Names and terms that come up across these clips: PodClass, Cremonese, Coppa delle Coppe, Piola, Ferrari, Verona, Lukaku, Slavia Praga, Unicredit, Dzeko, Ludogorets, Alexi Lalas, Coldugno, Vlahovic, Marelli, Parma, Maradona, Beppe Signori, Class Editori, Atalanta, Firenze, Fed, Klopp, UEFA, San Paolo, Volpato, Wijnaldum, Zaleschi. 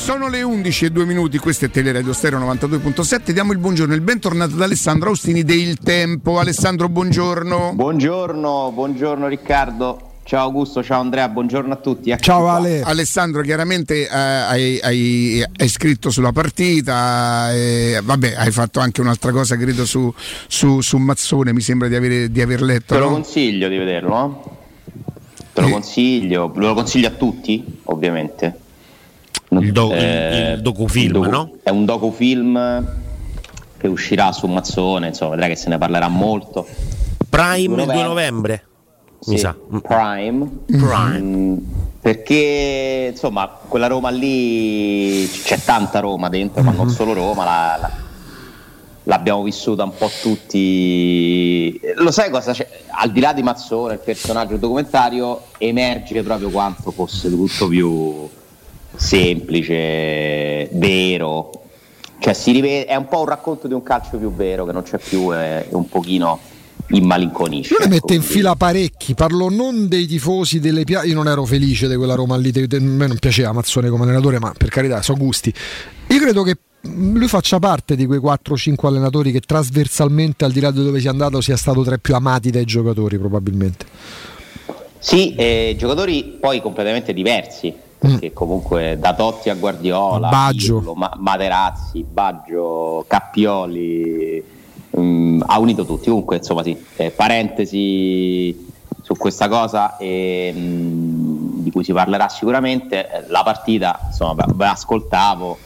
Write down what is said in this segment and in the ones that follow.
Sono le 11:02, questo è Teleradio Stereo 92.7. Diamo il buongiorno e il bentornato ad Alessandro Austini de Il Tempo. Alessandro, buongiorno. Buongiorno Riccardo. Ciao Augusto, ciao Andrea, buongiorno a tutti. Ciao Ale. Alessandro, chiaramente hai scritto sulla partita, vabbè, hai fatto anche un'altra cosa, credo, su Mazzone, mi sembra di aver letto. Te lo consiglio di vederlo, te lo consiglio, lo consiglio a tutti, ovviamente. Il docufilm, no? È un docufilm che uscirà su Mazzone, insomma, vedrai che se ne parlerà molto. Prime il 2 novembre. Sì, mi sa. Prime. Perché insomma quella Roma lì, c'è tanta Roma dentro, ma non solo Roma, l'abbiamo vissuta un po' tutti. Lo sai cosa c'è? Al di là di Mazzone, il personaggio del documentario, emerge proprio quanto fosse tutto più semplice, vero. Cioè si rivede, è un po' un racconto di un calcio più vero che non c'è più, è un pochino immalinconisce. Lui ne mette in fila parecchi, parlo non dei tifosi delle io non ero felice di quella Roma lì, a me non piaceva Mazzone come allenatore, ma per carità, so gusti. Io credo che lui faccia parte di quei 4-5 allenatori che trasversalmente, al di là di dove sia andato, sia stato tra i più amati dai giocatori, probabilmente. Sì, giocatori poi completamente diversi, perché comunque da Totti a Guardiola, Baggio, Pirlo, Materazzi, Baggio, Cappioli, ha unito tutti. Comunque insomma sì, parentesi su questa cosa di cui si parlerà sicuramente. La partita, insomma, ve l'ascoltavo,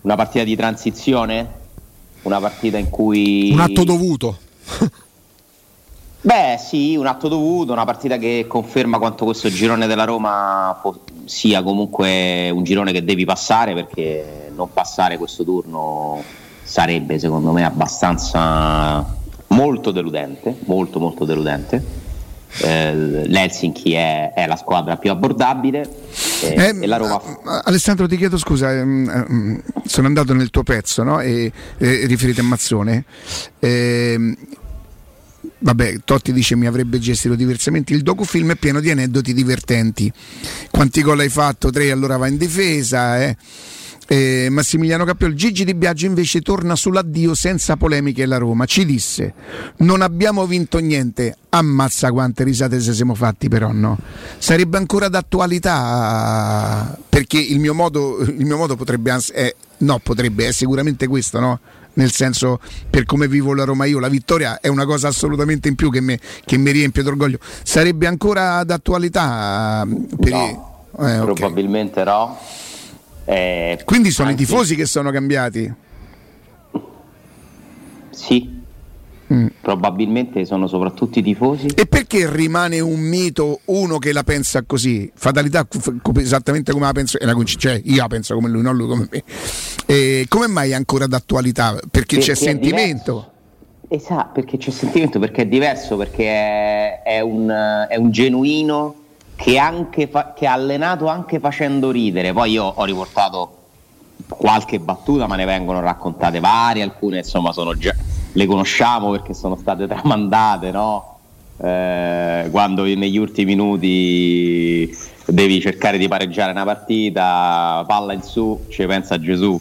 una partita di transizione, una partita in cui un atto dovuto beh sì, un atto dovuto, una partita che conferma quanto questo girone della Roma sia comunque un girone che devi passare, perché non passare questo turno sarebbe secondo me abbastanza molto deludente. L'Helsinki è la squadra più abbordabile e la Roma. Alessandro, ti chiedo scusa, sono andato nel tuo pezzo, no? E riferito a Mazzone, vabbè, Totti dice mi avrebbe gestito diversamente. Il docufilm è pieno di aneddoti divertenti. Quanti gol hai fatto? 3, allora va in difesa, Massimiliano Cappioli. Gigi Di Biagio invece torna sull'addio senza polemiche alla Roma, ci disse: non abbiamo vinto niente. Ammazza quante risate se siamo fatti, però no, sarebbe ancora d'attualità, perché il mio modo potrebbe, è sicuramente questo, no? Nel senso, per come vivo la Roma io, la vittoria è una cosa assolutamente in più che mi riempie d'orgoglio. Sarebbe ancora d'attualità per... no, probabilmente okay. No. Quindi sono i tifosi che sono cambiati? Sì, probabilmente sono soprattutto i tifosi. E perché rimane un mito uno che la pensa così? Fatalità, esattamente come la penso, cioè io la penso come lui, non lui come me. Come mai è ancora d'attualità? Perché c'è sentimento. Esatto, perché c'è sentimento, perché è diverso, perché è un genuino che ha allenato anche facendo ridere. Poi io ho riportato qualche battuta, ma ne vengono raccontate varie, alcune insomma sono già, le conosciamo perché sono state tramandate, no? Quando negli ultimi minuti devi cercare di pareggiare una partita, palla in su, ci pensa Gesù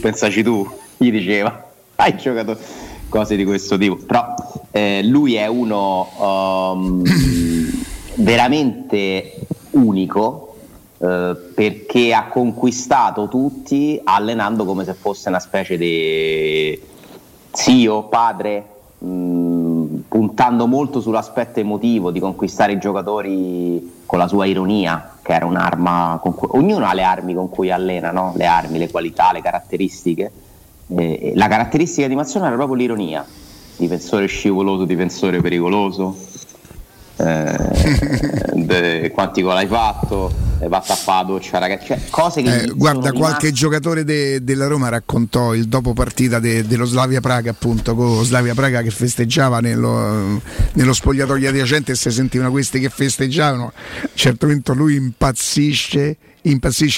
pensaci tu, gli diceva hai giocato, cose di questo tipo. Però lui è uno veramente unico, perché ha conquistato tutti allenando come se fosse una specie di zio, padre, puntando molto sull'aspetto emotivo di conquistare i giocatori con la sua ironia, che era un'arma con cui... ognuno ha le armi con cui allena, no? Le armi, le qualità, le caratteristiche. La caratteristica di Mazzone era proprio l'ironia, difensore scivoloso, difensore pericoloso. Quanti gol hai fatto? Vatti a fare la doccia, ragazzi. Cioè, cose che guarda, qualche giocatore della Roma raccontò il dopo partita dello Slavia Praga, appunto, con Slavia Praga che festeggiava nello spogliatoio adiacente, e se sentivano questi che festeggiavano, a un certo momento lui impazzisce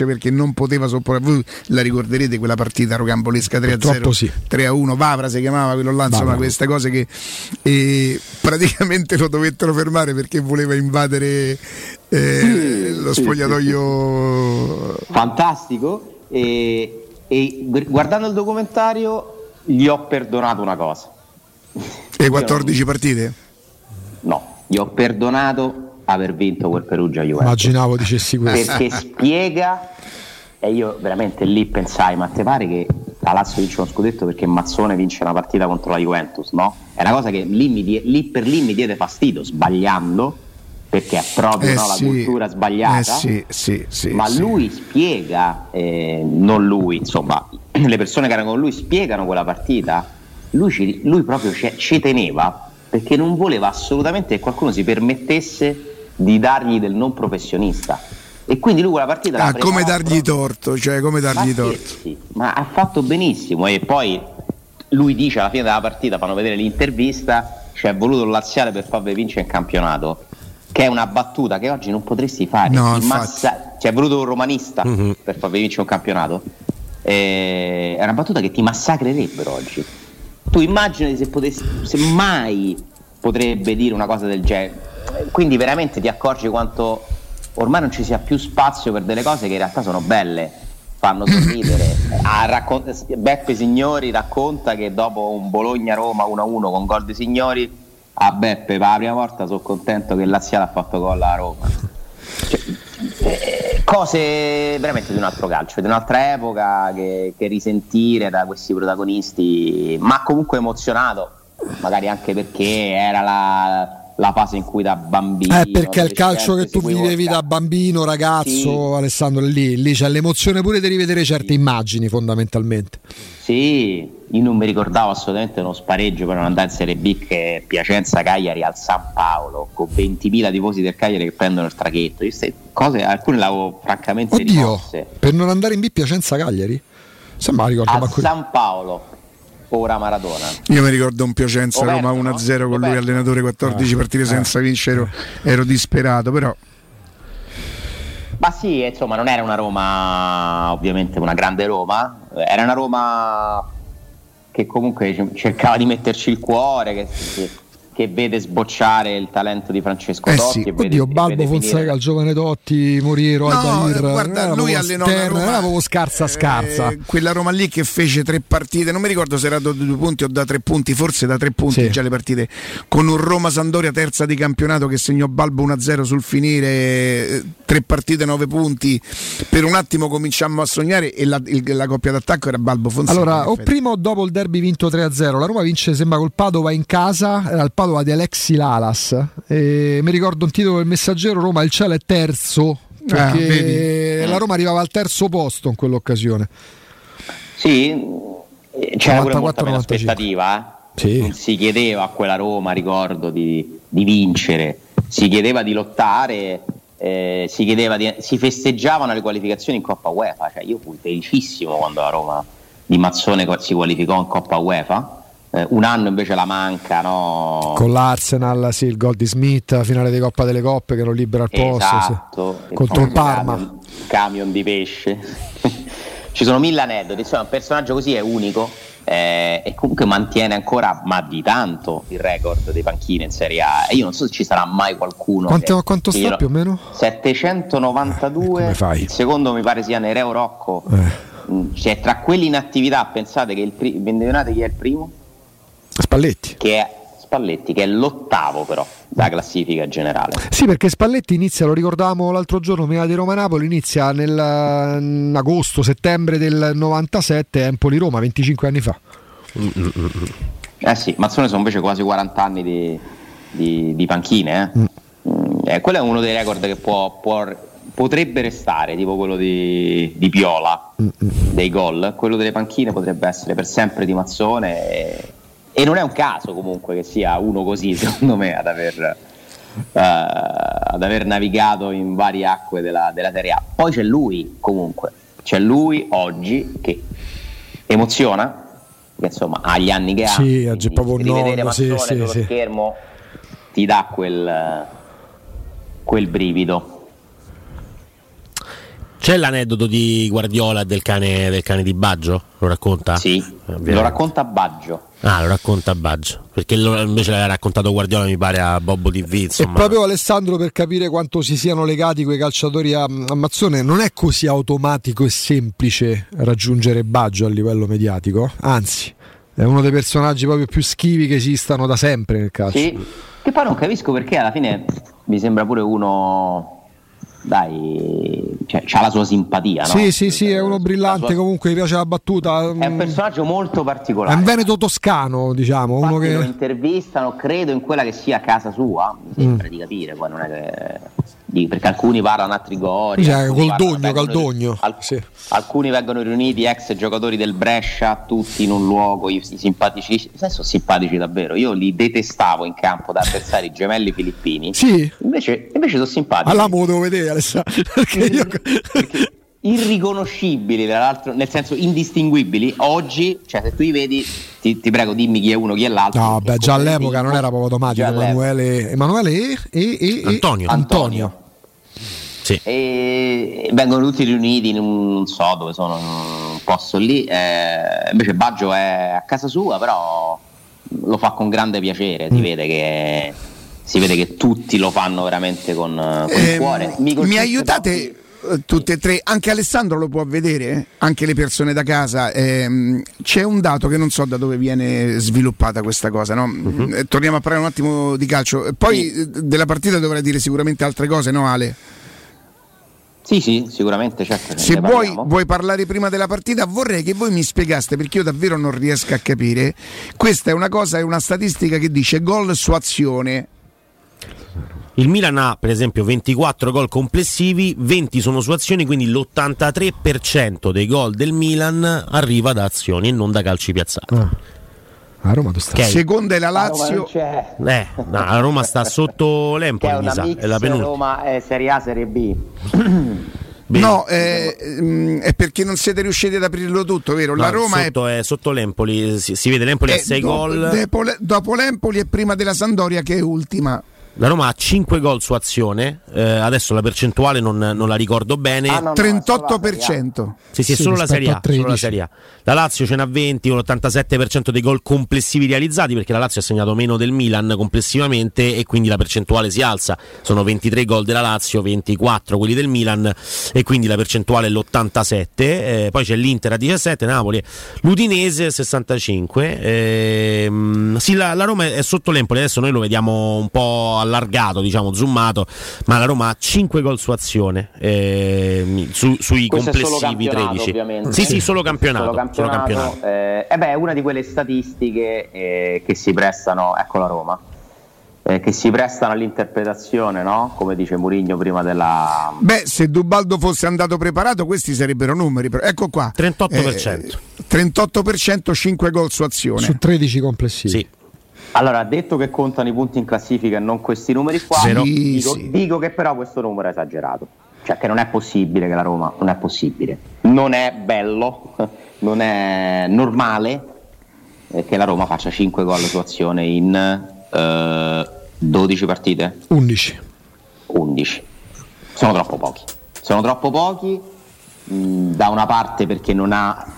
perché non poteva sopportare. Voi la ricorderete quella partita rocambolesca 3-0, sì. 3-1, Vavra si chiamava quello là, insomma queste cose che praticamente lo dovettero fermare perché voleva invadere lo spogliatoio. Fantastico. e guardando il documentario gli ho perdonato una cosa. E 14 partite? No, gli ho perdonato aver vinto quel Perugia Juventus. Immaginavo dicessi questo. Perché spiega, e io veramente lì pensai, ma te pare che la Lazio vince uno scudetto perché Mazzone vince una partita contro la Juventus, no? È una cosa che lì per lì mi diede fastidio, sbagliando, perché è proprio no, sì, la cultura sbagliata. Sì, lui spiega, non lui, insomma, le persone che erano con lui spiegano quella partita. Lui proprio ci teneva, perché non voleva assolutamente che qualcuno si permettesse di dargli del non professionista, e quindi lui quella partita la come dargli torto, cioè come dargli torto, ma ha fatto benissimo. E poi lui dice alla fine della partita, fanno vedere l'intervista, cioè è voluto il laziale per farvi vincere il campionato, che è una battuta che oggi non potresti fare, no, cioè è voluto un romanista per farvi vincere un campionato, è una battuta che ti massacrerebbero oggi. Tu immagini se mai potrebbe dire una cosa del genere. Quindi veramente ti accorgi quanto ormai non ci sia più spazio per delle cose che in realtà sono belle, fanno sorridere. Beppe Signori racconta che dopo un Bologna-Roma 1-1 con gol di Signori, a Beppe per la prima volta sono contento che il laziale ha fatto gol alla Roma, cioè, cose veramente di un altro calcio, di un'altra epoca, che risentire da questi protagonisti, ma comunque emozionato, magari anche perché era la fase in cui da bambino, perché è il calcio che tu vivevi da bambino, ragazzo, sì. Alessandro, lì c'è l'emozione pure di rivedere certe immagini, fondamentalmente. Sì, io non mi ricordavo assolutamente uno spareggio per non andare in Serie B, che Piacenza-Cagliari al San Paolo, con 20.000 tifosi del Cagliari che prendono il traghetto. Queste cose alcune le avevo francamente rimosse. Per non andare in B Piacenza-Cagliari? Sembra ricordo al San Paolo. Ora Maradona. Io mi ricordo un Piacenza Roma 1-0, no? Con lui allenatore, 14 partite senza vincere, ero disperato, però. Ma sì, insomma, non era una Roma, ovviamente una grande Roma, era una Roma che comunque cercava di metterci il cuore, che vede sbocciare il talento di Francesco Totti. Sì. Oddio, Balbo, Fonseca, il giovane Totti, Moriero, Aldair. Guarda, lui allenò la Roma, era proprio scarsa. Quella Roma lì che fece 3 partite, non mi ricordo se era da 2 punti o da 3 punti, forse da 3 punti già le partite, con un Roma-Sampdoria terza di campionato che segnò Balbo 1-0 sul finire, 3 partite, 9 punti. Per un attimo cominciammo a sognare, e la coppia d'attacco era Balbo-Fonseca. Allora, o prima o dopo il derby vinto 3-0, la Roma vince, sembra, col Padova in casa, era il Padova di Alexi Lalas, mi ricordo un titolo del Messaggero: Roma il cielo è terzo, perché la Roma arrivava al terzo posto in quell'occasione. Sì, c'era pure molta meno aspettativa, sì. Non si chiedeva a quella Roma, ricordo, di vincere, si chiedeva di lottare, si festeggiavano le qualificazioni in Coppa UEFA, cioè io fui felicissimo quando la Roma di Mazzone si qualificò in Coppa UEFA. Un anno invece la manca, no? Con l'Arsenal, sì, il gol di Smith, la finale di Coppa delle Coppe che lo libera al posto, esatto, sì. Contro il Parma, camion di pesce. Ci sono mille aneddoti, insomma, un personaggio così è unico, e comunque mantiene ancora, ma di tanto, il record dei panchine in Serie A. E io non so se ci sarà mai qualcuno. Quanto sta più o meno? 792. Il secondo mi pare sia Nereo Rocco. Cioè, tra quelli in attività, pensate che indovinate chi è il primo? Spalletti, che è l'8º però da classifica generale. Sì, perché Spalletti inizia, lo ricordavamo l'altro giorno prima di Roma-Napoli, inizia nell'agosto-settembre del 97, Empoli-Roma, 25 anni fa. Sì, Mazzone sono invece quasi 40 anni di panchine. Quello è uno dei record che potrebbe restare, tipo quello di Piola, dei gol. Quello delle panchine potrebbe essere per sempre di Mazzone, e non è un caso comunque che sia uno così, secondo me, ad aver navigato in varie acque della Serie A. Poi c'è lui, comunque, oggi che emoziona, che insomma ha gli anni che ha, oggi proprio rivedere Mazzone sullo schermo ti dà quel brivido. C'è l'aneddoto di Guardiola del cane di Baggio? Lo racconta? Sì, ovviamente. Lo racconta Baggio. Ah, lo racconta Baggio, perché invece l'aveva raccontato Guardiola, mi pare, a Bobbo TV, insomma. E proprio, Alessandro, per capire quanto si siano legati quei calciatori a Mazzone, non è così automatico e semplice raggiungere Baggio a livello mediatico, anzi è uno dei personaggi proprio più schivi che esistano da sempre nel calcio. Sì, che poi non capisco perché alla fine mi sembra pure uno... Dai, cioè, c'ha la sua simpatia, no? Sì, è uno brillante, comunque mi piace la battuta. È un personaggio molto particolare. È un veneto toscano, diciamo. Infatti uno che lo intervistano, credo, in quella che sia casa sua, mi sembra di capire, poi non è che... perché alcuni parlano a Trigoria, cioè, Coldugno. Sì. Alcuni vengono riuniti ex giocatori del Brescia, tutti in un luogo, i simpatici. Sono simpatici davvero. Io li detestavo in campo da avversari, i gemelli filippini. Sì. Invece sono simpatici. Alla modo devo vedere, Alessandro, perché irriconoscibili, tra l'altro, nel senso indistinguibili oggi, cioè se tu li vedi ti prego dimmi chi è uno chi è l'altro. No, beh, già all'epoca non era proprio automatico. Emanuele e Antonio. Sì. E vengono tutti riuniti in un, non so dove sono, un posto lì, invece Baggio è a casa sua, però lo fa con grande piacere. Si vede che tutti lo fanno veramente con il cuore. Mi aiutate tutte e tre, anche Alessandro lo può vedere, anche le persone da casa. C'è un dato che non so da dove viene sviluppata questa cosa, no? Uh-huh. Torniamo a parlare un attimo di calcio, poi sì, della partita dovrei dire sicuramente altre cose, no Ale? Sì, sicuramente, certo. Se vuoi parlare prima della partita, vorrei che voi mi spiegaste, perché io davvero non riesco a capire. Questa è una statistica che dice gol su azione. Il Milan ha per esempio 24 gol complessivi, 20 sono su azioni, quindi l'83% dei gol del Milan arriva da azioni e non da calci piazzati. A Roma tu stai. Okay. Seconda è la Lazio. La Roma sta sotto l'Empoli, mi sa, è la penultima. Roma è Serie A, Serie B. No, è perché non siete riusciti ad aprirlo tutto, vero? La Roma è sotto l'Empoli, si vede l'Empoli a 6 gol. Dopo l'Empoli e prima della Sampdoria, che è ultima. La Roma ha 5 gol su azione, adesso la percentuale non la ricordo bene. 38%. Sì, solo la Serie A, solo la Serie A. La Lazio ce n'ha 20, un 87% dei gol complessivi realizzati, perché la Lazio ha segnato meno del Milan complessivamente e quindi la percentuale si alza. Sono 23 gol della Lazio, 24 quelli del Milan e quindi la percentuale è l'87%. Poi c'è l'Inter a 17, Napoli, l'Udinese 65. Sì, la Roma è sotto l'Empoli, adesso noi lo vediamo un po' allargato, diciamo zoomato, ma la Roma ha 5 gol su azione, sui complessivi 13. Ovviamente. Sì, solo campionato. È una di quelle statistiche che si prestano, ecco la Roma, che si prestano all'interpretazione, no? Come dice Mourinho prima della... Beh, se Dubaldo fosse andato preparato questi sarebbero numeri, ecco qua. 38%, 5 gol su azione. Su 13 complessivi. Sì. Allora, ha detto che contano i punti in classifica e non questi numeri qua. Dico che però questo numero è esagerato, cioè che non è possibile che la Roma, non è possibile, non è bello, non è normale che la Roma faccia 5 gol su azione in 12 partite? 11. Sono troppo pochi, da una parte perché non ha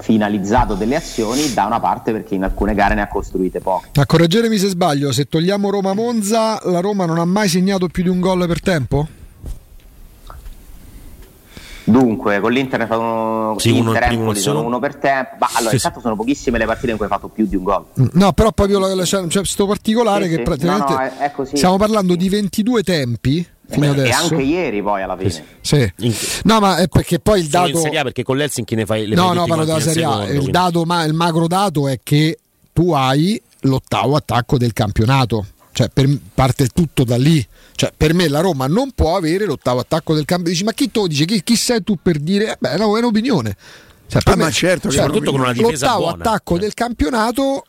finalizzato delle azioni, da una parte perché in alcune gare ne ha costruite poche. A correggermi se sbaglio, se togliamo Roma-Monza, la Roma non ha mai segnato più di un gol per tempo? Dunque, con l'Inter ne fa uno per tempo, ma allora intanto sono pochissime le partite in cui hai fatto più di un gol. No, però proprio c'è questo particolare che praticamente è così. Stiamo parlando di 22 tempi. E anche ieri poi alla fine sì. No, ma è perché poi il dato in Serie A, perché con l'Helsinki ne fai le... No, parlo della Serie A, il dato, ma il macro dato è che tu hai l'8° attacco del campionato, cioè parte tutto da lì. Cioè, per me la Roma non può avere l'8° attacco del campionato. Dici, ma chi te lo dice? Chi sei tu per dire? Beh, no, è un'opinione, cioè, per me, certo, cioè, soprattutto con una difesa l'8° buona, attacco del campionato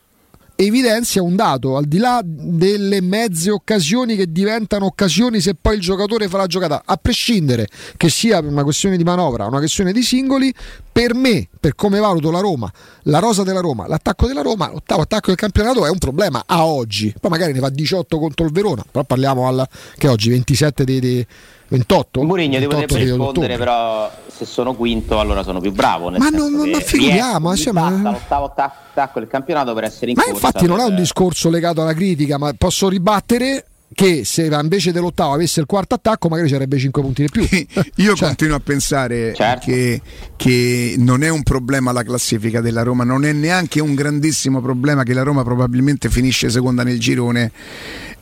evidenzia un dato, al di là delle mezze occasioni che diventano occasioni se poi il giocatore fa la giocata, a prescindere che sia una questione di manovra, una questione di singoli. Per me, per come valuto la Roma, la rosa della Roma, l'attacco della Roma, l'8° attacco del campionato è un problema a oggi. Poi magari ne fa 18 contro il Verona, però parliamo che oggi 27 dei 28? Mourinho ti potrebbe rispondere, però se sono quinto allora sono più bravo, nel ma figuriamo, l'ottavo attacco del campionato per essere in corsa. Ma infatti non è un discorso legato alla critica, ma posso ribattere che se invece dell'ottavo avesse il quarto attacco magari ci sarebbe 5 punti di più. Io continuo a pensare che non è un problema la classifica della Roma, non è neanche un grandissimo problema che la Roma probabilmente finisce seconda nel girone,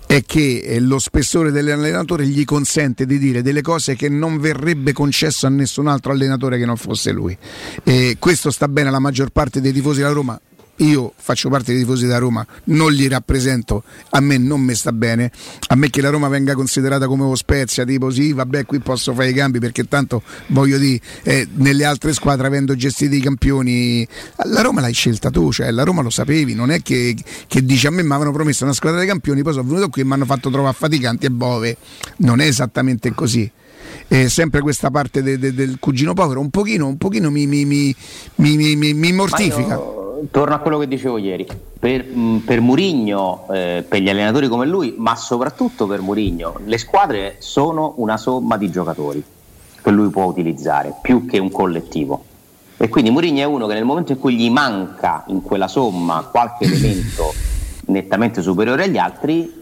è che lo spessore dell'allenatore gli consente di dire delle cose che non verrebbe concesso a nessun altro allenatore che non fosse lui, e questo sta bene alla maggior parte dei tifosi della Roma. Io faccio parte dei tifosi della Roma, non li rappresento, a me non mi sta bene, a me che la Roma venga considerata come lo Spezia, tipo sì vabbè qui posso fare i cambi perché tanto voglio dire, nelle altre squadre avendo gestito i campioni, la Roma l'hai scelta tu, cioè la Roma lo sapevi, non è che dici a me mi avevano promesso una squadra dei campioni, poi sono venuto qui e mi hanno fatto trovare faticanti e bove, non è esattamente così. Sempre questa parte del cugino povero un pochino mi mortifica. Torno a quello che dicevo ieri, per Mourinho, per gli allenatori come lui, ma soprattutto per Mourinho, le squadre sono una somma di giocatori che lui può utilizzare più che un collettivo, e quindi Mourinho è uno che nel momento in cui gli manca in quella somma qualche elemento nettamente superiore agli altri,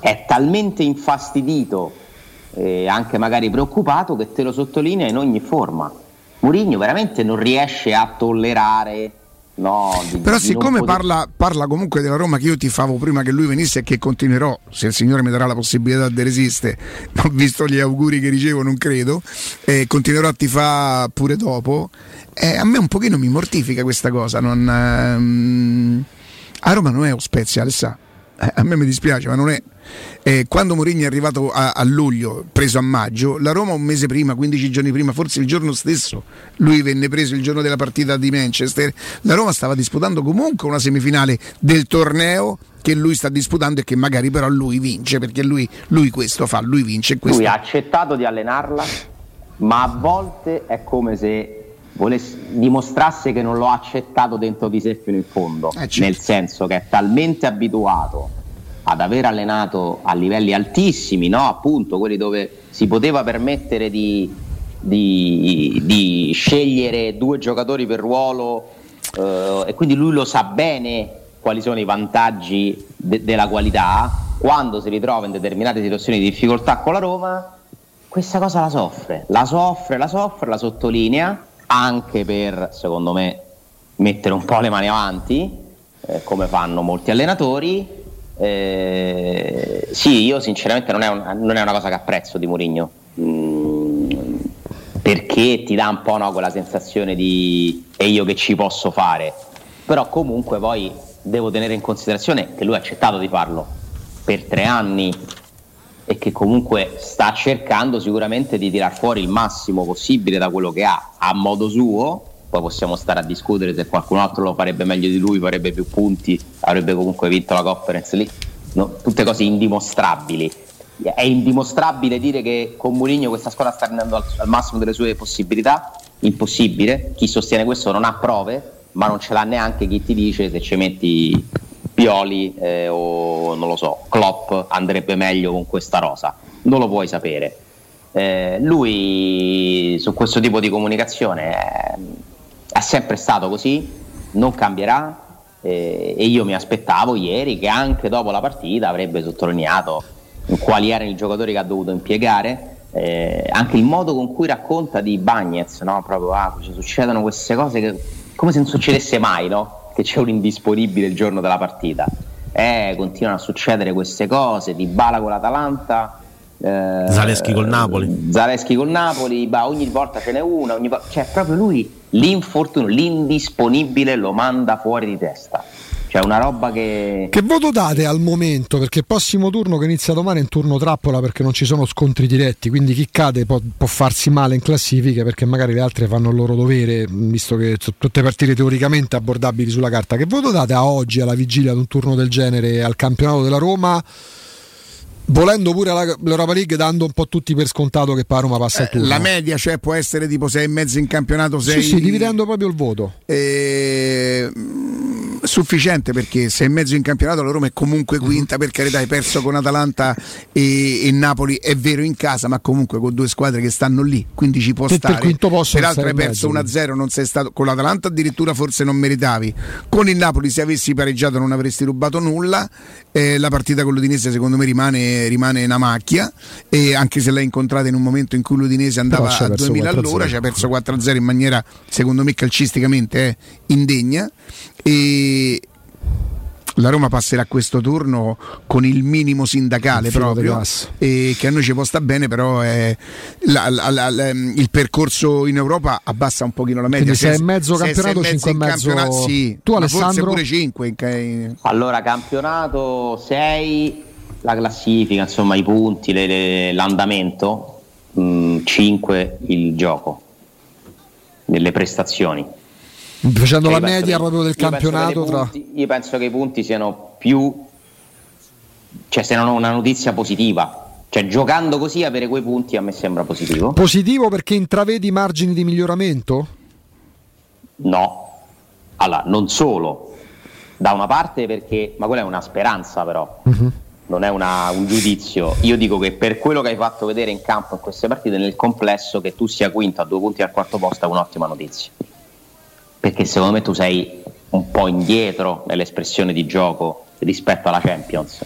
è talmente infastidito e anche magari preoccupato che te lo sottolinea in ogni forma. Mourinho veramente non riesce a tollerare però siccome parla comunque della Roma che io tifavo prima che lui venisse e che continuerò se il Signore mi darà la possibilità di resistere, ma visto gli auguri che ricevo non credo, continuerò a tifare pure dopo, a me un pochino mi mortifica questa cosa, a Roma non è lo Spezia, Alessà. A me mi dispiace, ma non è. Quando Mourinho è arrivato a luglio, preso a maggio, la Roma un mese prima, 15 giorni prima, forse il giorno stesso, lui venne preso il giorno della partita di Manchester, la Roma stava disputando comunque una semifinale del torneo che lui sta disputando e che magari però lui vince, perché lui questo fa, lui vince questo. Lui ha accettato di allenarla, ma a volte è come se dimostrasse che non l'ho accettato dentro di sé fino in fondo, certo. Nel senso che è talmente abituato ad aver allenato a livelli altissimi, appunto quelli dove si poteva permettere di scegliere due giocatori per ruolo, e quindi lui lo sa bene quali sono i vantaggi della qualità. Quando si ritrova in determinate situazioni di difficoltà con la Roma, questa cosa la soffre, la sottolinea, anche per, secondo me, mettere un po' le mani avanti, come fanno molti allenatori. Sì, io sinceramente non è una cosa che apprezzo di Mourinho, perché ti dà un po' quella sensazione di e io che ci posso fare, però comunque poi devo tenere in considerazione che lui ha accettato di farlo per 3 anni e che comunque sta cercando sicuramente di tirar fuori il massimo possibile da quello che ha, a modo suo. Poi possiamo stare a discutere se qualcun altro lo farebbe meglio di lui, farebbe più punti, avrebbe comunque vinto la Conference League, tutte cose indimostrabili. È indimostrabile dire che con Mourinho questa squadra sta andando al massimo delle sue possibilità? Impossibile. Chi sostiene questo non ha prove, ma non ce l'ha neanche chi ti dice se ci metti Pioli, o non lo so, Klopp andrebbe meglio con questa rosa, non lo puoi sapere. Lui su questo tipo di comunicazione è sempre stato così, non cambierà, e io mi aspettavo ieri che anche dopo la partita avrebbe sottolineato quali erano i giocatori che ha dovuto impiegare, anche il modo con cui racconta di Bagnez, proprio ci succedono queste cose che, come se non succedesse mai, che c'è un indisponibile il giorno della partita, continuano a succedere queste cose. Dybala con l'Atalanta, Zaleschi col Napoli, ogni volta ce n'è una, cioè proprio lui l'infortunio, l'indisponibile lo manda fuori di testa, cioè una roba che voto date al momento, perché il prossimo turno che inizia domani è un turno trappola, perché non ci sono scontri diretti, quindi chi cade può farsi male in classifica, perché magari le altre fanno il loro dovere, visto che sono tutte partite teoricamente abbordabili sulla carta. Che voto date a oggi, alla vigilia di un turno del genere, al campionato della Roma, volendo pure l'Europa League, dando un po' tutti per scontato che Roma passa il turno? La media, cioè, può essere tipo 6,5 in campionato, 6. Sì, dividendo proprio il voto. sufficiente, perché sei in mezzo in campionato, la Roma è comunque quinta, per carità, hai perso con Atalanta e Napoli, è vero in casa, ma comunque con due squadre che stanno lì, quindi ci può stare. Peraltro hai perso 1-0, non sei stato con l'Atalanta, addirittura forse non meritavi. Con il Napoli, se avessi pareggiato non avresti rubato nulla, la partita con l'Udinese secondo me rimane una macchia, e anche se l'hai incontrata in un momento in cui l'Udinese andava a 2000 all'ora, ci ha perso 4-0 in maniera secondo me calcisticamente indegna, e la Roma passerà questo turno con il minimo sindacale, il proprio, e che a noi ci può sta bene, però il percorso in Europa abbassa un pochino la media. Se è mezzo campionato, 5 e mezzo. Sì. Tu, Alessandro, pure 5. Allora, campionato 6, la classifica, insomma i punti, l'andamento, 5 il gioco, delle prestazioni. Facendo la media proprio del campionato, io penso che i punti siano più, cioè se non ho una notizia positiva, cioè giocando così avere quei punti a me sembra positivo. Positivo perché intravedi margini di miglioramento? No, allora non solo, da una parte perché, ma quella è una speranza però, non è un giudizio. Io dico che per quello che hai fatto vedere in campo in queste partite, nel complesso, che tu sia quinto a 2 punti al quarto posto è un'ottima notizia, perché secondo me tu sei un po' indietro nell'espressione di gioco rispetto alla Champions.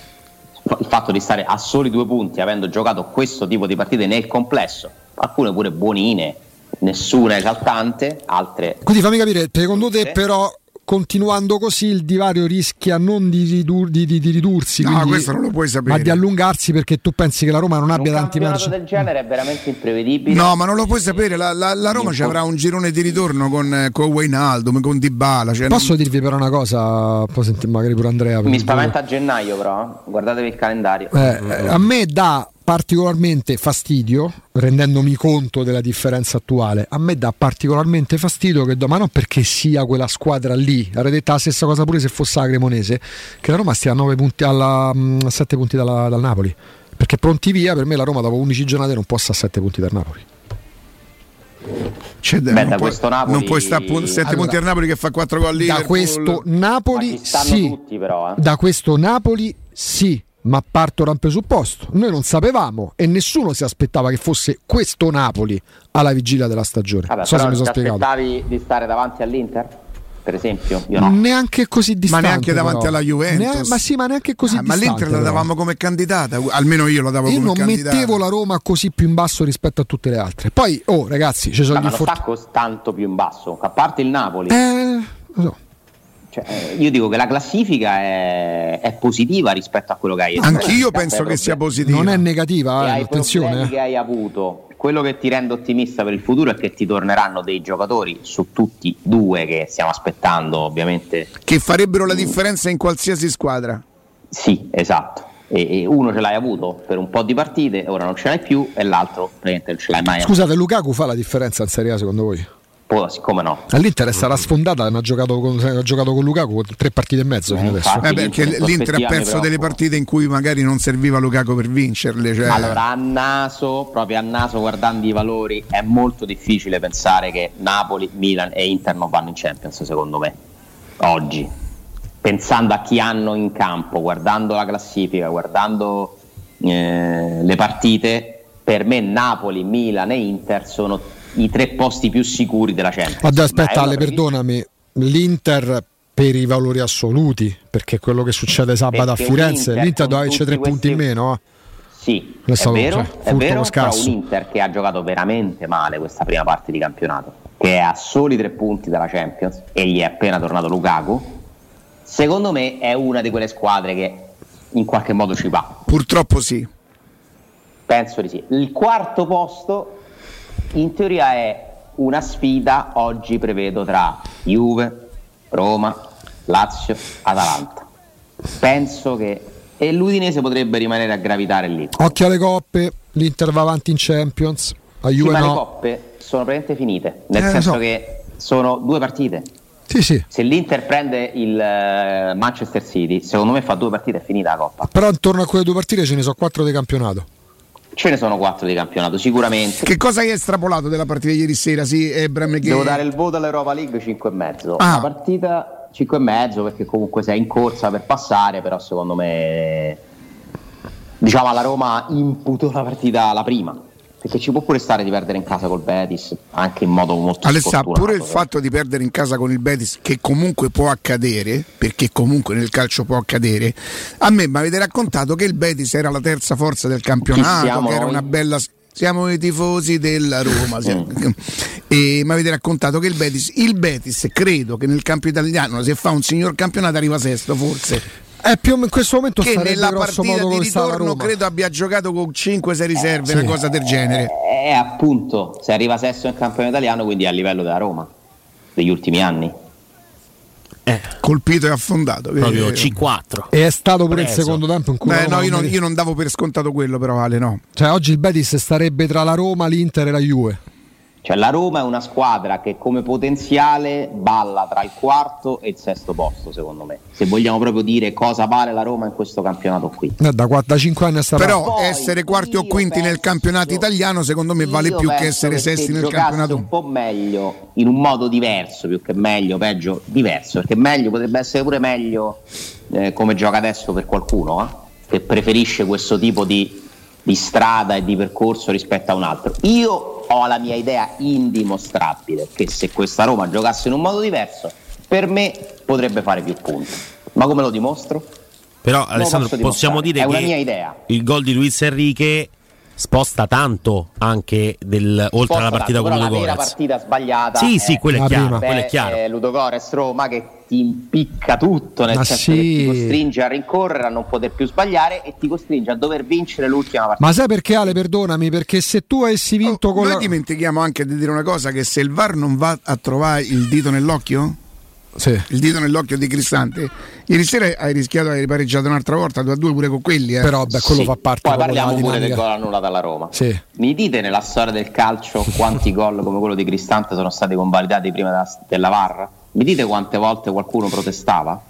Il fatto di stare a soli 2 punti, avendo giocato questo tipo di partite nel complesso, alcune pure buonine, nessuna esaltante, altre... Quindi fammi capire, secondo te però, continuando così, il divario rischia non di ridursi, no, questo non lo puoi sapere, ma di allungarsi, perché tu pensi che la Roma non abbia tanti margini? Un campionato del genere è veramente imprevedibile. No, ma non lo puoi sapere. La Roma ci avrà un girone di ritorno con Wijnaldum, con Dybala, cioè posso dirvi però una cosa, poi sentiamo magari pure Andrea. Mi spaventa a gennaio però, guardatevi il calendario. A me dà particolarmente fastidio, rendendomi conto della differenza attuale, a me dà particolarmente fastidio che, ma non perché sia quella squadra lì, avrei detto la stessa cosa pure se fosse la Cremonese, che la Roma stia a 9 punti a 7 punti dal Napoli, perché pronti via, per me la Roma dopo 11 giornate non può stare a 7 punti dal Napoli. Cioè, non puoi stare 7 punti al Napoli che fa 4 gol lì. Da questo Napoli sì, tutti, però, da questo Napoli sì, ma parto dal presupposto, noi non sapevamo e nessuno si aspettava che fosse questo Napoli alla vigilia della stagione. Vabbè, so se mi sono spiegato. Ti aspettavi di stare davanti all'Inter, per esempio? Io no. Neanche così distante, ma neanche davanti però alla Juventus. Ma sì, ma neanche così distante. Ma l'Inter la davamo come candidata, almeno io la davo come candidata. Io non mettevo la Roma così più in basso rispetto a tutte le altre. Poi, oh ragazzi, ci sono gli tanto più in basso, a parte il Napoli. No. Cioè, io dico che la classifica è positiva rispetto a quello che hai. Anch'io penso che sia positiva, non è negativa. Attenzione, che hai avuto, quello che ti rende ottimista per il futuro è che ti torneranno dei giocatori, su tutti 2 che stiamo aspettando ovviamente, che farebbero la differenza in qualsiasi squadra. Sì, esatto. E uno ce l'hai avuto per un po' di partite, ora non ce l'hai più, e l'altro non ce l'hai mai. Scusate, Lukaku fa la differenza in Serie A secondo voi? Siccome no, all'Inter sarà sfondata, ha giocato con Lukaku 3 partite e mezzo adesso. Perché l'Inter ha perso delle partite in cui magari non serviva Lukaku per vincerle, cioè... Allora a naso guardando i valori è molto difficile pensare che Napoli, Milan e Inter non vanno in Champions, secondo me oggi, pensando a chi hanno in campo, guardando la classifica, guardando le partite. Per me Napoli, Milan e Inter sono i 3 posti più sicuri della Champions. Aspetta, Ale, perdonami, l'Inter per i valori assoluti, perché quello che succede sabato a Firenze, l'Inter doveva vincere 3 punti in meno. Sì, è vero, però l'Inter che ha giocato veramente male questa prima parte di campionato, che è a soli 3 punti dalla Champions e gli è appena tornato Lukaku, secondo me è una di quelle squadre che in qualche modo ci va. Purtroppo sì. Penso di sì. Il quarto posto in teoria è una sfida, oggi prevedo, tra Juve, Roma, Lazio, Atalanta. Penso che e l'Udinese potrebbe rimanere a gravitare lì. Occhio alle coppe, l'Inter va avanti in Champions, a Juve no. Le coppe sono praticamente finite, nel senso che sono 2 partite. Sì. Se l'Inter prende il Manchester City, secondo me fa 2 partite e è finita la coppa. Però intorno a quelle 2 partite ce ne sono 4 di campionato. Ce ne sono 4 di campionato sicuramente. Che cosa hai estrapolato della partita di ieri sera? Sì, Ebram, che... Devo dare il voto all'Europa League 5 e mezzo. La partita 5,5 perché comunque sei in corsa per passare, però secondo me diciamo alla Roma imputo la partita la prima, perché ci può pure stare di perdere in casa col Betis anche in modo molto sfortunato. Pure il fatto di perdere in casa con il Betis, che comunque può accadere, perché comunque nel calcio può accadere, a me mi avete raccontato che il Betis era la terza forza del campionato, che era una bella... Siamo i tifosi della Roma. E mi avete raccontato che il Betis credo che nel campo italiano, se fa un signor campionato, arriva sesto forse. È più in questo momento che nella partita di ritorno credo abbia giocato con 5-6 riserve, una cosa del genere. Appunto, se arriva sesto nel campionato italiano, quindi a livello della Roma degli ultimi anni. Colpito e affondato proprio C4, e è stato pure il secondo tempo in cui io non davo per scontato quello, però Ale no, cioè oggi il Betis starebbe tra la Roma, l'Inter e la Juve. Cioè la Roma è una squadra che come potenziale balla tra il quarto e il sesto posto, secondo me, se vogliamo proprio dire cosa vale la Roma in questo campionato qui. Da 5 anni a sta però poi, essere quarti o quinti nel campionato italiano secondo me vale più che essere sesti nel campionato. Un po' meglio, in un modo diverso, più che meglio, peggio, diverso, perché meglio potrebbe essere pure meglio come gioca adesso per qualcuno che preferisce questo tipo di strada e di percorso rispetto a un altro. Io ho la mia idea indimostrabile che se questa Roma giocasse in un modo diverso, per me potrebbe fare più punti. Ma come lo dimostro? Però Alessandro, possiamo dire che il gol di Luis Enrique sposta tanto anche oltre alla partita tanto, con Ludogorets. La vera partita sbagliata. Sì, quello è chiaro. Ludogorets Roma che ti impicca tutto, nel senso che ti costringe a rincorrere, a non poter più sbagliare e ti costringe a dover vincere l'ultima partita. Ma sai perché, Ale, perdonami, perché se tu avessi vinto con noi dimentichiamo anche di dire una cosa, che se il VAR non va a trovare il dito nell'occhio? Sì. Il dito nell'occhio di Cristante. Ieri sera hai rischiato di aver pareggiato un'altra volta 2-2 pure con quelli. Però quello fa parte. Poi parliamo pure del gol annullato alla Roma. Sì. Mi dite nella storia del calcio quanti gol come quello di Cristante sono stati convalidati prima della VAR? Mi dite quante volte qualcuno protestava?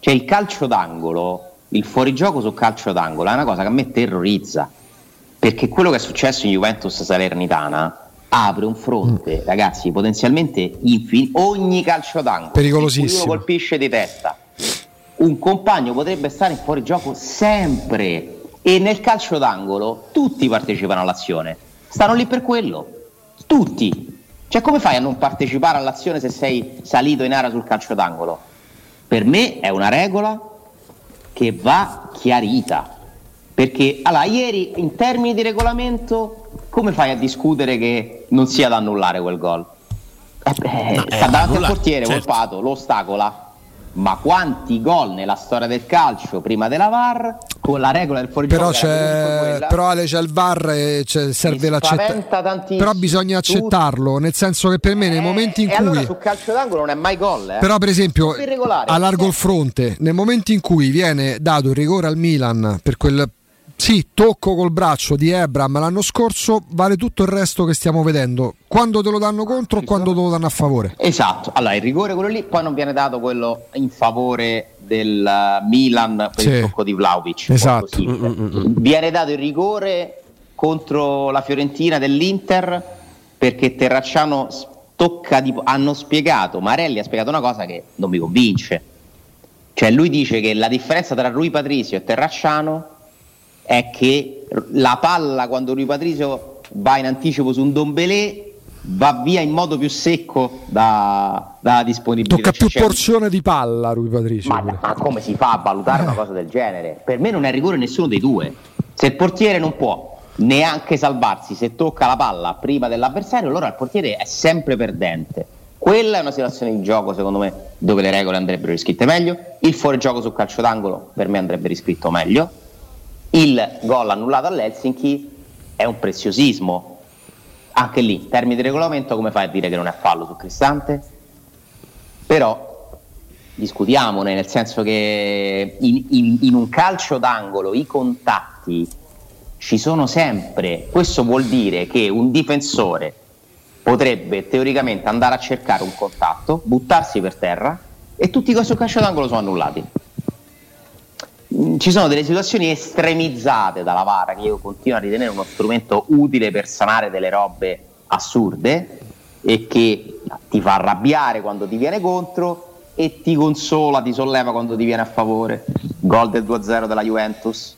Cioè il calcio d'angolo, il fuorigioco sul calcio d'angolo è una cosa che a me terrorizza, perché quello che è successo in Juventus Salernitana apre un fronte, ragazzi, potenzialmente ogni calcio d'angolo pericolosissimo, uno colpisce di testa, un compagno potrebbe stare in fuorigioco sempre, e nel calcio d'angolo tutti partecipano all'azione, stanno lì per quello tutti. Cioè come fai a non partecipare all'azione se sei salito in area sul calcio d'angolo? Per me è una regola che va chiarita, perché allora ieri in termini di regolamento come fai a discutere che non sia da annullare quel gol? Sta davanti al portiere, certo. Volpato lo ostacola, ma quanti gol nella storia del calcio prima della VAR con la regola del fuorigioco? Però Ale, c'è il VAR e serve l'accettazione, però bisogna accettarlo, nel senso che per me nei momenti in cui allora sul calcio d'angolo non è mai gol però per esempio allargo il fronte, nei momenti in cui viene dato il rigore al Milan per quel tocco col braccio di Ebram l'anno scorso, vale tutto il resto che stiamo vedendo. Quando te lo danno contro o quando te lo danno a favore? Esatto, allora il rigore quello lì, poi non viene dato quello in favore del Milan per il tocco di Vlahovic. Esatto. Viene dato il rigore contro la Fiorentina dell'Inter perché Terracciano tocca hanno spiegato, Marelli ha spiegato una cosa che non mi convince. Cioè lui dice che la differenza tra Rui Patricio e Terracciano è che la palla, quando Rui Patricio va in anticipo su Ndombele, va via in modo più secco dalla disponibilità. Tocca più porzione di palla Rui Patricio. Ma come si fa a valutare una cosa del genere? Per me non è rigore nessuno dei due. Se il portiere non può neanche salvarsi se tocca la palla prima dell'avversario, allora il portiere è sempre perdente. Quella è una situazione di gioco, secondo me, dove le regole andrebbero riscritte meglio. Il fuorigioco sul calcio d'angolo per me andrebbe riscritto meglio. Il gol annullato all'Helsinki è un preziosismo, anche lì in termini di regolamento come fai a dire che non è fallo su Cristante? Però discutiamone, nel senso che in un calcio d'angolo i contatti ci sono sempre. Questo vuol dire che un difensore potrebbe teoricamente andare a cercare un contatto, buttarsi per terra e tutti i gol sul calcio d'angolo sono annullati. Ci sono delle situazioni estremizzate dalla VAR, che io continuo a ritenere uno strumento utile per sanare delle robe assurde e che ti fa arrabbiare quando ti viene contro, e ti consola, ti solleva quando ti viene a favore. Gol del 2-0 della Juventus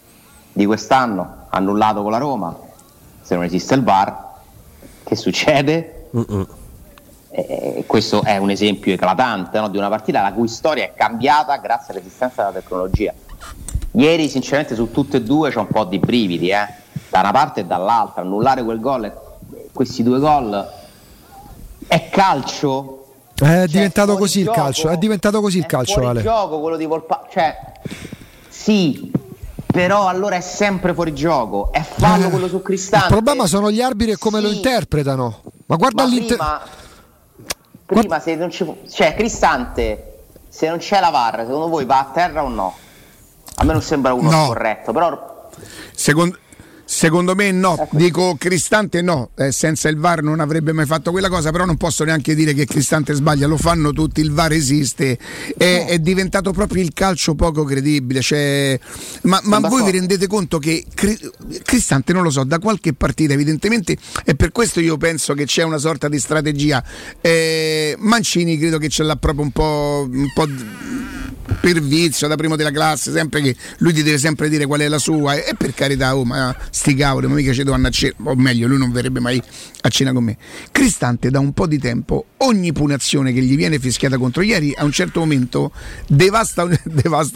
di quest'anno, annullato con la Roma, se non esiste il VAR che succede? Questo è un esempio eclatante, no? Di una partita la cui storia è cambiata grazie all'esistenza della tecnologia. Ieri sinceramente su tutte e due c'è un po' di brividi, da una parte e dall'altra. Annullare quel gol e questi due gol è calcio? È diventato così il calcio, è diventato così il calcio, Ale. È fuorigioco quello di Volpato, cioè sì, però allora è sempre fuorigioco, è fallo quello su Cristante. Il problema sono gli arbitri e come lo interpretano. Ma guarda prima se non ci, cioè Cristante, se non c'è la VAR, secondo voi va a terra o no? A me non sembra uno corretto, però secondo me no, dico Cristante no, senza il VAR non avrebbe mai fatto quella cosa, però non posso neanche dire che Cristante sbaglia, lo fanno tutti, il VAR esiste, è diventato proprio il calcio poco credibile, cioè, ma voi vi rendete conto che Cristante, non lo so, da qualche partita evidentemente, e per questo io penso che c'è una sorta di strategia, Mancini credo che ce l'ha proprio un po' per vizio, da primo della classe, sempre che lui ti deve sempre dire qual è la sua, e per carità, ma sti cavoli, ma mica ci devo andare a cena, o meglio, lui non verrebbe mai a cena con me. Cristante da un po' di tempo ogni punizione che gli viene fischiata contro, ieri a un certo momento devasta,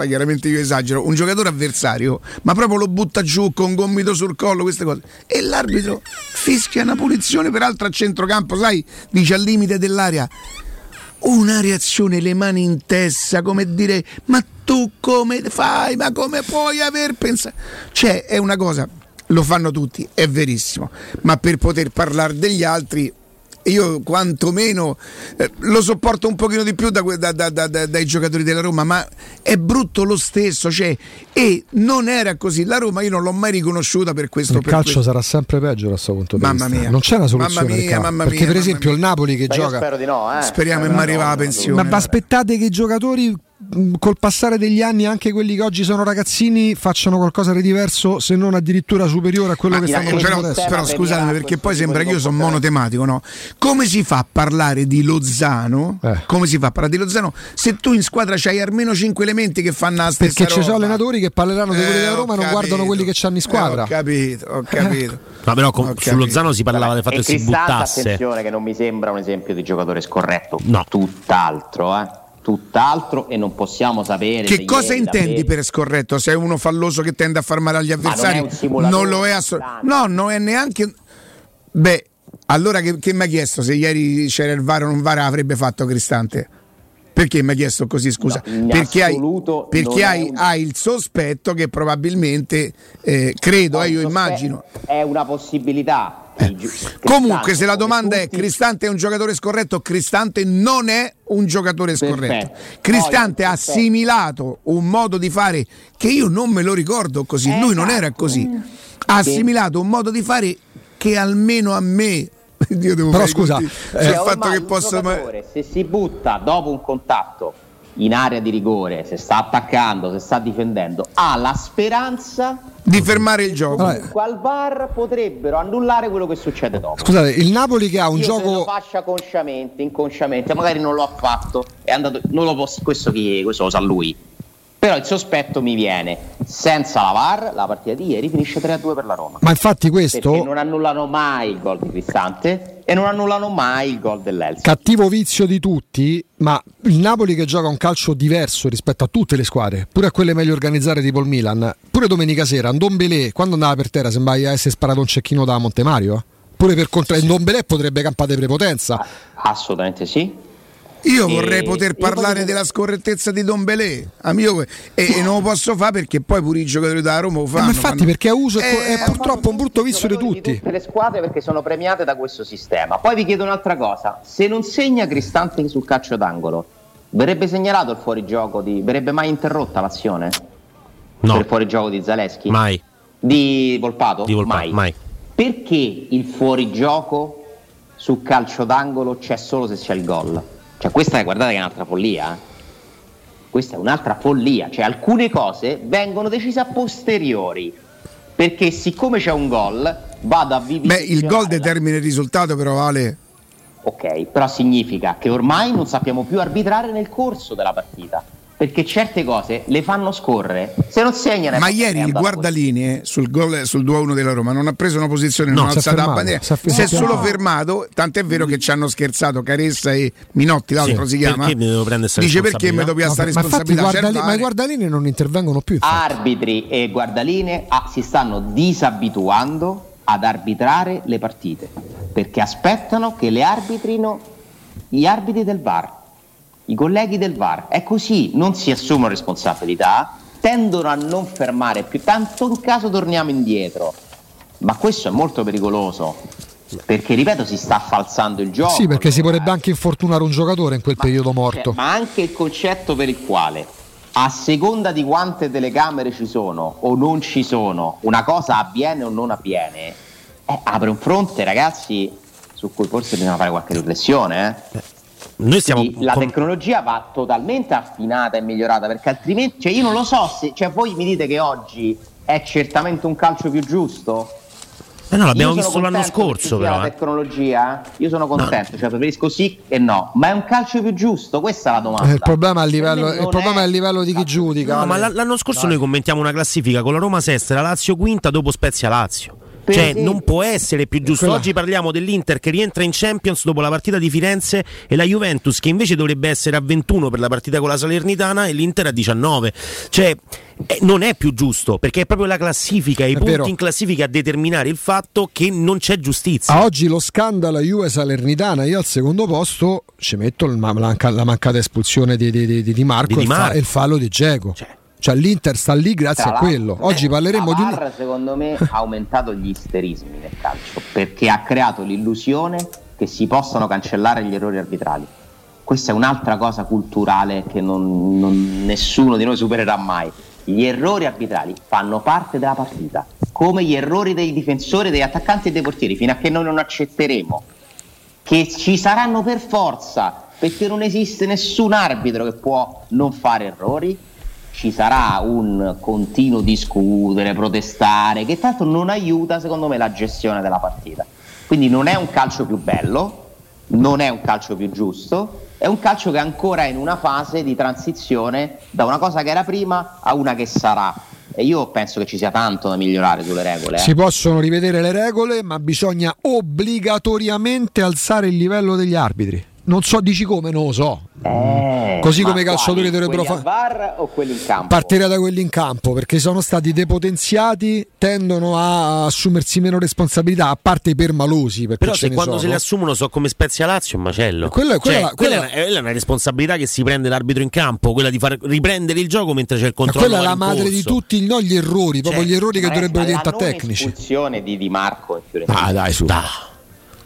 chiaramente io esagero, un giocatore avversario, ma proprio lo butta giù con gomito sul collo, queste cose, e l'arbitro fischia una punizione peraltro a centrocampo, sai, dice al limite dell'area. Una reazione, le mani in testa, come dire, ma tu come fai, ma come puoi aver pensato? Cioè è una cosa, lo fanno tutti, è verissimo, ma per poter parlare degli altri io quantomeno lo sopporto un pochino di più dai giocatori della Roma, ma è brutto lo stesso, cioè, e non era così, la Roma io non l'ho mai riconosciuta per questo. Il calcio sarà sempre peggio da questo punto di vista, non c'è una soluzione, perché per esempio il Napoli che gioca, spero di no, speriamo che mi arriva la pensione, ma aspettate che i giocatori col passare degli anni, anche quelli che oggi sono ragazzini, facciano qualcosa di diverso, se non addirittura superiore a quello che stanno facendo adesso. Però scusatemi, perché poi sembra che io sono monotematico, no? Come si fa a parlare di Lozano? Come si fa a parlare di Lozano se tu in squadra c'hai almeno 5 elementi che fanno la stessa roba? Perché ci sono allenatori che parleranno di quelli della Roma e non guardano quelli che c'hanno in squadra. Ho capito. Ma però su Lozano si parlava del fatto che si buttasse. Attenzione che non mi sembra un esempio di giocatore scorretto, no, tutt'altro, e non possiamo sapere che cosa intendi per scorretto. Se è uno falloso che tende a far male agli avversari, non lo è assolutamente, non è neanche. Beh, allora che mi ha chiesto se ieri c'era il VAR o non VAR, avrebbe fatto Cristante? Perché mi ha chiesto così, scusa? No, perché hai il sospetto che probabilmente immagino è una possibilità. Comunque, se la domanda è Cristante è un giocatore scorretto, Cristante non è un giocatore scorretto. Cristante ha assimilato un modo di fare che io non me lo ricordo così, lui non era così. Ha assimilato un modo di fare che almeno a me io devo però scusa, il fatto che possa se si butta dopo un contatto in area di rigore, se sta attaccando, se sta difendendo, ha la speranza di fermare il gioco. Al VAR potrebbero annullare quello che succede dopo. Scusate, il Napoli che ha un gioco, se lo faccia consciamente, inconsciamente, magari non lo ha fatto, è andato, non lo posso, questo lo sa lui. Però il sospetto mi viene, senza la VAR la partita di ieri finisce 3-2 per la Roma. Ma infatti questo, perché non annullano mai il gol di Cristante e non annullano mai il gol dell'Elsa. Cattivo vizio di tutti, ma il Napoli che gioca un calcio diverso rispetto a tutte le squadre, pure a quelle meglio organizzate tipo il Milan, pure domenica sera Ndombele quando andava per terra sembrava essere sparato un cecchino da Montemario, pure per contrario Ndombele potrebbe campare prepotenza. Assolutamente sì. Io vorrei poter parlare della scorrettezza di Ndombele, amico, e non lo posso fare perché poi pure i giocatori da Roma lo fanno. Ma infatti perché è purtroppo un brutto vizio di tutti. Di tutte le squadre perché sono premiate da questo sistema. Poi vi chiedo un'altra cosa, se non segna Cristante sul calcio d'angolo, verrebbe segnalato il fuorigioco verrebbe mai interrotta l'azione? No. Per il fuorigioco di Zaleschi? Mai. Di Volpato? Mai. Perché il fuorigioco sul calcio d'angolo c'è solo se c'è il gol? Cioè questa, guardate che è un'altra follia, questa è un'altra follia, cioè alcune cose vengono decise a posteriori, perché siccome c'è un gol vado a vivere. Beh, il gol determina il risultato però, Ale. ok, però significa che ormai non sappiamo più arbitrare nel corso della partita, perché certe cose le fanno scorrere, se non segnano. Ma ieri il guardalinee sul gol, sul 2-1 della Roma, non ha preso una posizione, non ha alzato la bandiera, si è solo fermato, tant'è vero che ci hanno scherzato Caressa e Minotti, l'altro si chiama, dice perché mi devo piazzare responsabilità, ma i guardalinee non intervengono più, infatti. Arbitri e guardalinee si stanno disabituando ad arbitrare le partite, perché aspettano che le arbitrino gli arbitri del VAR, i colleghi del VAR. È così, non si assumono responsabilità, tendono a non fermare più, tanto in caso torniamo indietro, ma questo è molto pericoloso, perché ripeto si sta falsando il gioco. Sì, perché si potrebbe anche infortunare un giocatore in quel periodo morto, ma anche il concetto per il quale a seconda di quante telecamere ci sono o non ci sono una cosa avviene o non avviene, apre un fronte, ragazzi, su cui forse bisogna fare qualche riflessione, Noi stiamo la tecnologia va totalmente affinata e migliorata, perché altrimenti, cioè, io non lo so se, cioè, voi mi dite che oggi è certamente un calcio più giusto? No, l'abbiamo visto l'anno scorso però. La tecnologia, io sono contento, cioè preferisco sì e no, ma è un calcio più giusto? Questa è la domanda. Il problema è a livello di chi giudica. No, ma l'anno scorso noi commentiamo una classifica con la Roma sesta, la Lazio quinta, dopo Spezia Lazio. Cioè non può essere più giusto. Oggi parliamo dell'Inter che rientra in Champions dopo la partita di Firenze e la Juventus che invece dovrebbe essere a 21 per la partita con la Salernitana e l'Inter a 19. Cioè non è più giusto, perché è proprio la classifica, i punti in classifica a determinare il fatto che non c'è giustizia. A oggi lo scandalo Juve Salernitana, io al secondo posto ci metto la mancata espulsione di Marco e il fallo di Dzeko. Cioè l'Inter sta lì grazie a quello. Oggi parleremo di VAR, secondo me ha aumentato gli isterismi nel calcio, perché ha creato l'illusione che si possano cancellare gli errori arbitrali. Questa è un'altra cosa culturale che nessuno di noi supererà mai. Gli errori arbitrali fanno parte della partita, come gli errori dei difensori, degli attaccanti e dei portieri, fino a che noi non accetteremo che ci saranno per forza, perché non esiste nessun arbitro che può non fare errori. Ci sarà un continuo discutere, protestare, che tanto non aiuta, secondo me, la gestione della partita. Quindi non è un calcio più bello, non è un calcio più giusto, è un calcio che ancora è in una fase di transizione da una cosa che era prima a una che sarà. E io penso che ci sia tanto da migliorare sulle regole. Si possono rivedere le regole, ma bisogna obbligatoriamente alzare il livello degli arbitri. Non so, dici come? Non lo so. Così come i calciatori dovrebbero fare. VAR o quelli in campo? Partirà da quelli in campo, perché sono stati depotenziati, tendono a assumersi meno responsabilità, a parte i permalosi. Però se quando se le assumono so come Spezia Lazio un macello. Quella è una responsabilità che si prende l'arbitro in campo, quella di far riprendere il gioco mentre c'è il controllo. Ma quella è la madre di tutti gli errori, proprio gli errori che dovrebbero diventare tecnici. La non espulsione di Di Marco è Fiorentina. Ah, dai, su.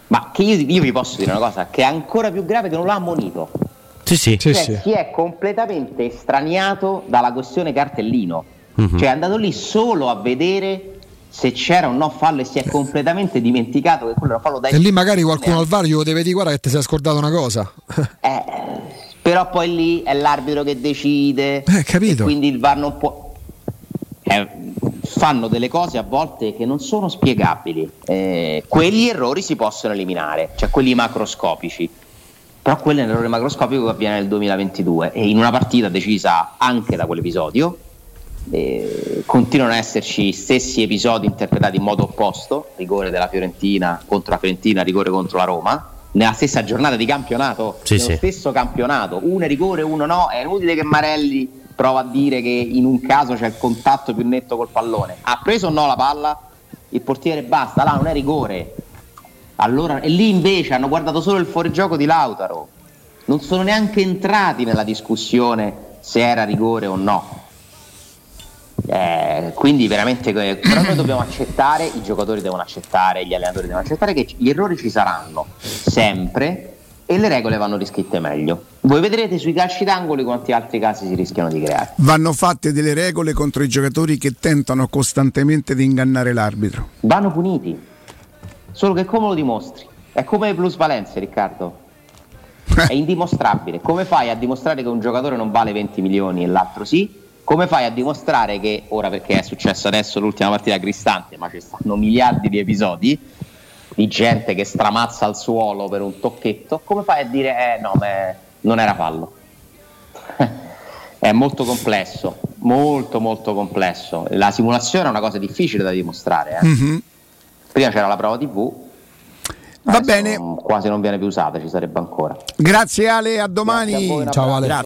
Ma che io vi posso dire una cosa che è ancora più grave, che non l'ha ammonito. Sì. Si è completamente estraniato dalla questione cartellino. Cioè è andato lì solo a vedere se c'era un no fallo e si è completamente dimenticato che quello era fallo. E lì magari qualcuno al VAR glielo deve dire: guarda che ti sei scordato una cosa. Però poi lì è l'arbitro che decide. Capito. Quindi il VAR non può. Fanno delle cose a volte che non sono spiegabili. Quegli errori si possono eliminare, cioè quelli macroscopici, però quello è un errore macroscopico che avviene nel 2022 e in una partita decisa anche da quell'episodio. Continuano ad esserci stessi episodi interpretati in modo opposto: rigore della Fiorentina contro la Fiorentina, rigore contro la Roma nella stessa giornata di campionato, stesso campionato, uno è rigore, uno no. È inutile che Marelli prova a dire che in un caso c'è il contatto più netto col pallone. Ha preso o no la palla? Il portiere basta, là non è rigore. Allora, e lì invece hanno guardato solo il fuorigioco di Lautaro. Non sono neanche entrati nella discussione se era rigore o no. Quindi veramente, però noi dobbiamo accettare, i giocatori devono accettare, gli allenatori devono accettare che gli errori ci saranno sempre. E le regole vanno riscritte meglio. Voi vedrete sui calci d'angolo quanti altri casi si rischiano di creare. Vanno fatte delle regole contro i giocatori che tentano costantemente di ingannare l'arbitro. Vanno puniti. Solo che come lo dimostri? È come le plusvalenze, Riccardo. È indimostrabile. Come fai a dimostrare che un giocatore non vale 20 milioni e l'altro sì? Come fai a dimostrare che, ora perché è successo adesso l'ultima partita a Cristante, ma ci stanno miliardi di episodi, di gente che stramazza al suolo per un tocchetto, come fai a dire no, ma non era fallo? È molto complesso, molto complesso. La simulazione è una cosa difficile da dimostrare, eh? Mm-hmm. Prima c'era la prova TV. Va bene, quasi non viene più usata, ci sarebbe ancora. Grazie Ale, a domani. A voi, ciao Ale. Grazie.